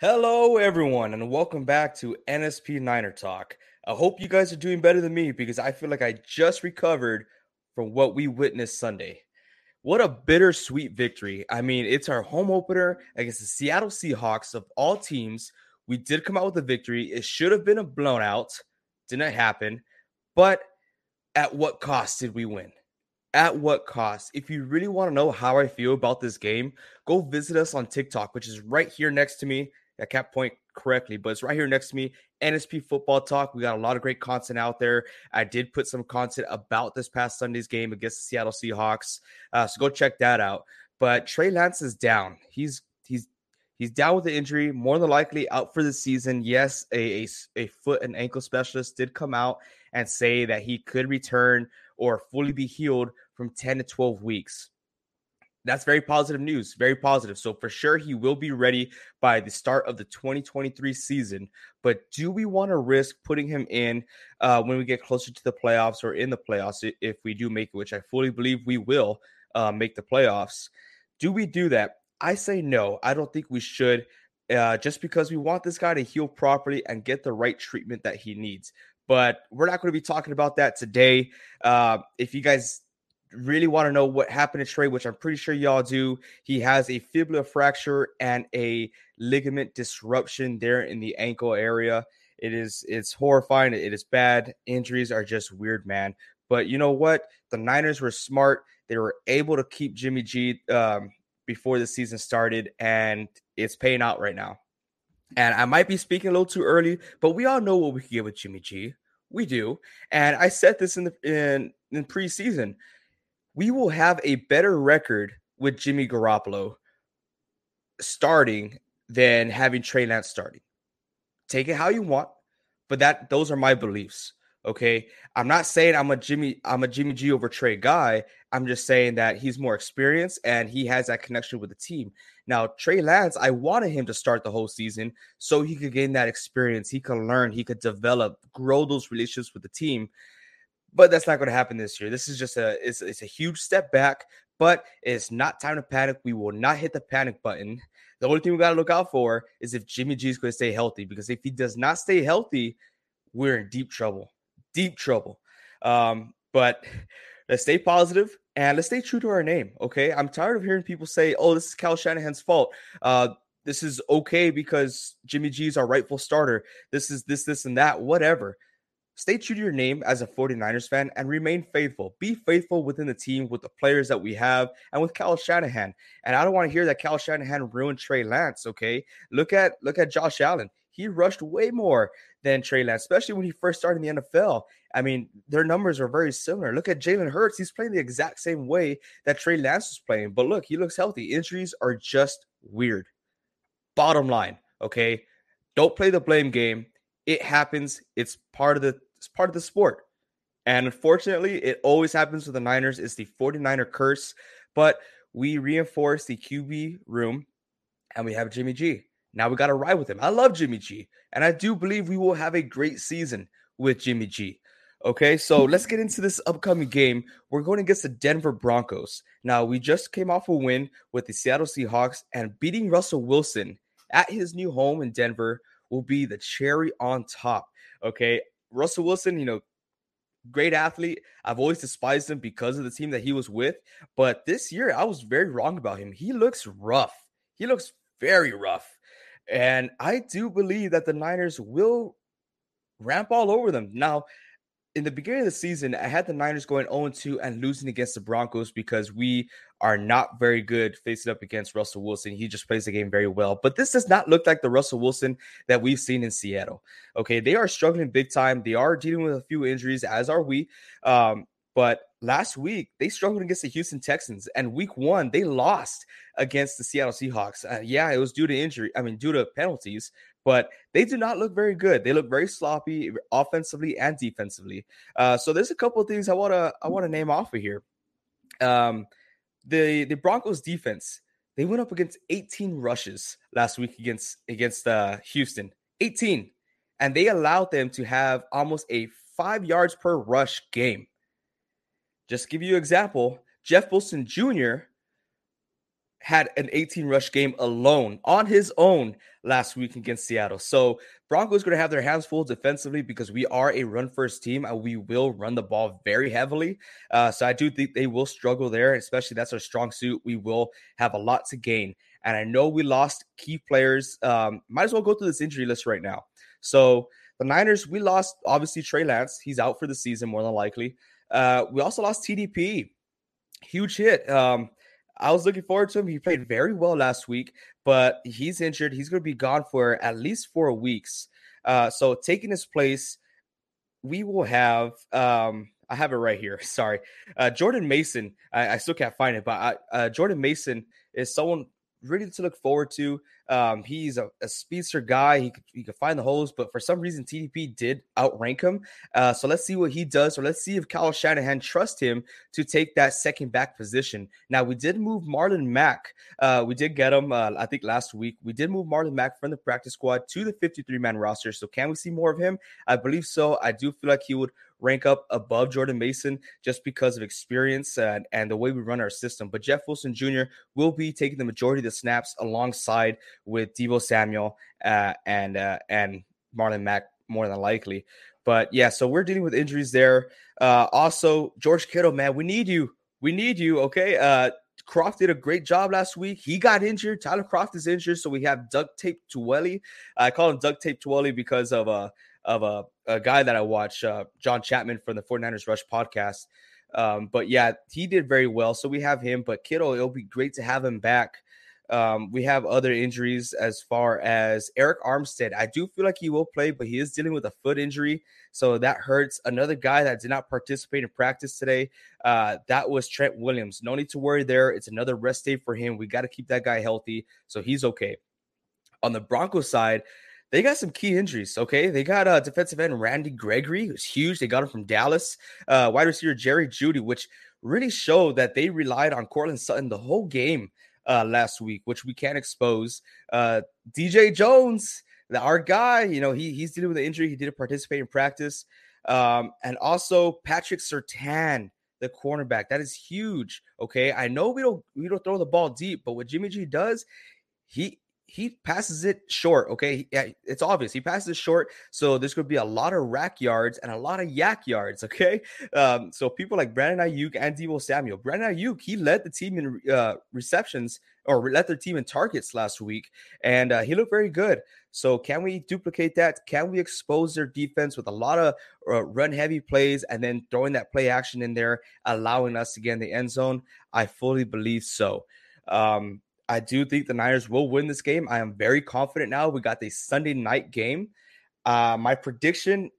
Hello, everyone, and welcome back to NSP Niner Talk. I hope you guys are doing better than me because I feel like I just recovered from what we witnessed Sunday. What a bittersweet victory. I mean, it's our home opener against the Seattle Seahawks of all teams. We did come out with a victory. It should have been a blown out. Did not happen. But at what cost did we win? At what cost? If you really want to know how I feel about this game, go visit us on TikTok, which is right here next to me. I can't point correctly, but it's right here next to me. NSP Football Talk. We got a lot of great content out there. I did put some content about this past Sunday's game against the Seattle Seahawks. So go check that out. But Trey Lance is down. He's down with the injury, more than likely out for the season. Yes, a foot and ankle specialist did come out and say that he could return or fully be healed from 10 to 12 weeks. That's very positive news, very positive. So for sure, he will be ready by the start of the 2023 season. But do we want to risk putting him in when we get closer to the playoffs or in the playoffs if we do make it, which I fully believe we will make the playoffs? Do we do that? I say no. I don't think we should just because we want this guy to heal properly and get the right treatment that he needs. But we're not going to be talking about that today. If you guys really want to know what happened to Trey, which I'm pretty sure y'all do. He has a fibula fracture and a ligament disruption there in the ankle area. It's horrifying. It is bad. Injuries are just weird, man. But you know what? The Niners were smart. They were able to keep Jimmy G before the season started, and it's paying out right now. And I might be speaking a little too early, but we all know what we can get with Jimmy G. We do. And I said this in preseason. We will have a better record with Jimmy Garoppolo starting than having Trey Lance starting. Take it how you want, but those are my beliefs. Okay, I'm not saying I'm a Jimmy G over Trey guy. I'm just saying that he's more experienced and he has that connection with the team. Now, Trey Lance, I wanted him to start the whole season so he could gain that experience. He could learn, he could develop, grow those relationships with the team. But that's not going to happen this year. This is just it's a huge step back, but it's not time to panic. We will not hit the panic button. The only thing we got to look out for is if Jimmy G is going to stay healthy, because if he does not stay healthy, we're in deep trouble, deep trouble. But let's stay positive and let's stay true to our name. Okay. I'm tired of hearing people say, oh, this is Kyle Shanahan's fault. This is okay because Jimmy G is our rightful starter. This is this and that, whatever. Stay true to your name as a 49ers fan and remain faithful. Be faithful within the team, with the players that we have, and with Kyle Shanahan. And I don't want to hear that Kyle Shanahan ruined Trey Lance, okay? Look at Josh Allen. He rushed way more than Trey Lance, especially when he first started in the NFL. I mean, their numbers are very similar. Look at Jalen Hurts. He's playing the exact same way that Trey Lance was playing. But look, he looks healthy. Injuries are just weird. Bottom line, okay? Don't play the blame game. It happens. It's part of the sport. And unfortunately, it always happens with the Niners. It's the 49er curse. But we reinforce the QB room, and we have Jimmy G. Now we got to ride with him. I love Jimmy G, and I do believe we will have a great season with Jimmy G. Okay, so let's get into this upcoming game. We're going against the Denver Broncos. Now, we just came off a win with the Seattle Seahawks, and beating Russell Wilson at his new home in Denver will be the cherry on top. Okay, Russell Wilson, you know, great athlete. I've always despised him because of the team that he was with. But this year, I was very wrong about him. He looks rough. He looks very rough. And I do believe that the Niners will ramp all over them. Now, in the beginning of the season, I had the Niners going 0-2 and losing against the Broncos because we are not very good facing up against Russell Wilson. He just plays the game very well. But this does not look like the Russell Wilson that we've seen in Seattle. Okay, they are struggling big time. They are dealing with a few injuries, as are we. But last week, they struggled against the Houston Texans. And week one, they lost against the Seattle Seahawks. It was due to injury. I mean, due to penalties. But they do not look very good. They look very sloppy offensively and defensively. So there's a couple of things I want to name off of here. The Broncos defense, they went up against 18 rushes last week against Houston. 18. And they allowed them to have almost a 5 yards per rush game. Just to give you an example, Jeff Wilson Jr., had an 18-rush game alone on his own last week against Seattle. So Broncos going to have their hands full defensively because we are a run-first team, and we will run the ball very heavily. So I do think they will struggle there, especially that's our strong suit. We will have a lot to gain. And I know we lost key players. Might as well go through this injury list right now. So the Niners, we lost, obviously, Trey Lance. He's out for the season, more than likely. We also lost TDP. Huge hit. I was looking forward to him. He played very well last week, but he's injured. He's going to be gone for at least 4 weeks. So taking his place, we will have I have it right here. Sorry. Jordan Mason. I still can't find it, but Jordan Mason is someone really to look forward to. He's a speedster guy. He could find the holes, but for some reason, TDP did outrank him. So let's see what he does, or let's see if Kyle Shanahan trusts him to take that second back position. Now, we did move Marlon Mack. We did get him, I think, last week. We did move Marlon Mack from the practice squad to the 53-man roster. So can we see more of him? I believe so. I do feel like he would rank up above Jordan Mason just because of experience and the way we run our system. But Jeff Wilson Jr. will be taking the majority of the snaps alongside with Deebo Samuel and Marlon Mack, more than likely. But yeah, so we're dealing with injuries there. Also, George Kittle, man, we need you. Okay. Croft did a great job last week. He got injured. Tyler Croft is injured. So we have duct tape Tuweli. I call him duct tape Tuweli because of a guy that I watch, John Chapman from the 49ers Rush podcast. But yeah, he did very well. So we have him, but Kittle, it'll be great to have him back. We have other injuries as far as Eric Armstead. I do feel like he will play, but he is dealing with a foot injury. So that hurts. Another guy that did not participate in practice today, that was Trent Williams. No need to worry there. It's another rest day for him. We got to keep that guy healthy. So he's okay. On the Broncos side, they got some key injuries, okay? They got defensive end Randy Gregory, who's huge. They got him from Dallas. Wide receiver Jerry Jeudy, which really showed that they relied on Cortland Sutton the whole game last week, which we can't expose. DJ Jones, our guy, you know, he's dealing with an injury. He didn't participate in practice. And also Patrick Sertan, the cornerback. That is huge, okay? I know we don't throw the ball deep, but what Jimmy G does, he passes it short, okay? It's obvious. He passes it short, so there's going to be a lot of rack yards and a lot of yak yards, okay? So people like Brandon Ayuk and Deebo Samuel. Brandon Ayuk, he led the team in receptions, or led their team in targets last week, and he looked very good. So can we duplicate that? Can we expose their defense with a lot of run-heavy plays and then throwing that play action in there, allowing us to get in the end zone? I fully believe so. I do think the Niners will win this game. I am very confident now. We got the Sunday night game. My prediction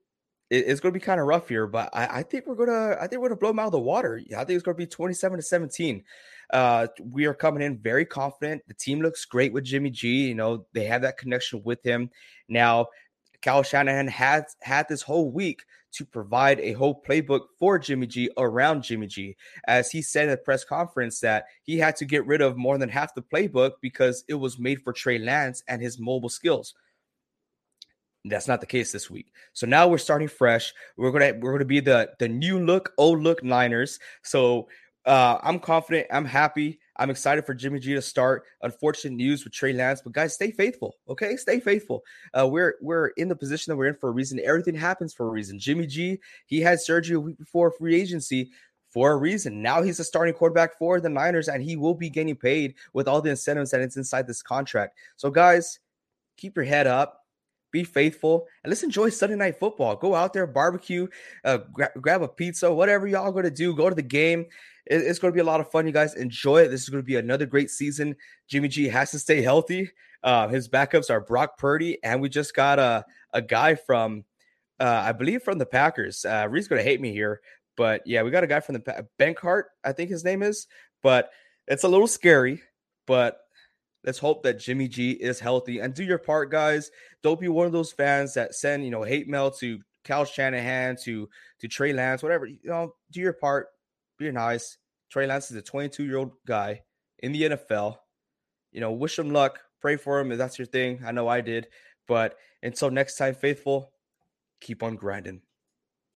is going to be kind of rough here, but I think we're gonna blow them out of the water. I think it's going to be 27-17. We are coming in very confident. The team looks great with Jimmy G. You know, they have that connection with him now. Kyle Shanahan has had this whole week to provide a whole playbook for Jimmy G, around Jimmy G, as he said at a press conference that he had to get rid of more than half the playbook because it was made for Trey Lance and his mobile skills. That's not the case this week. So now we're starting fresh. We're gonna be the new look, old look Niners. So I'm confident. I'm happy. I'm excited for Jimmy G to start. Unfortunate news with Trey Lance, but guys, stay faithful, okay? Stay faithful. We're in the position that we're in for a reason. Everything happens for a reason. Jimmy G, he had surgery a week before free agency for a reason. Now he's a starting quarterback for the Niners, and he will be getting paid with all the incentives that is inside this contract. So guys, keep your head up. Be faithful, and let's enjoy Sunday night football. Go out there, barbecue, grab a pizza, whatever y'all going to do. Go to the game. It's going to be a lot of fun, you guys. Enjoy it. This is going to be another great season. Jimmy G has to stay healthy. His backups are Brock Purdy, and we just got a guy from, I believe, from the Packers. Reed's going to hate me here, but yeah, we got a guy from the Bankhart, I think his name is. But it's a little scary, but let's hope that Jimmy G is healthy. And do your part, guys. Don't be one of those fans that send, you know, hate mail to Kyle Shanahan, to Trey Lance, whatever. You know, do your part. Be nice. Trey Lance is a 22-year-old guy in the NFL. You know, wish him luck. Pray for him if that's your thing. I know I did. But until next time, faithful, keep on grinding.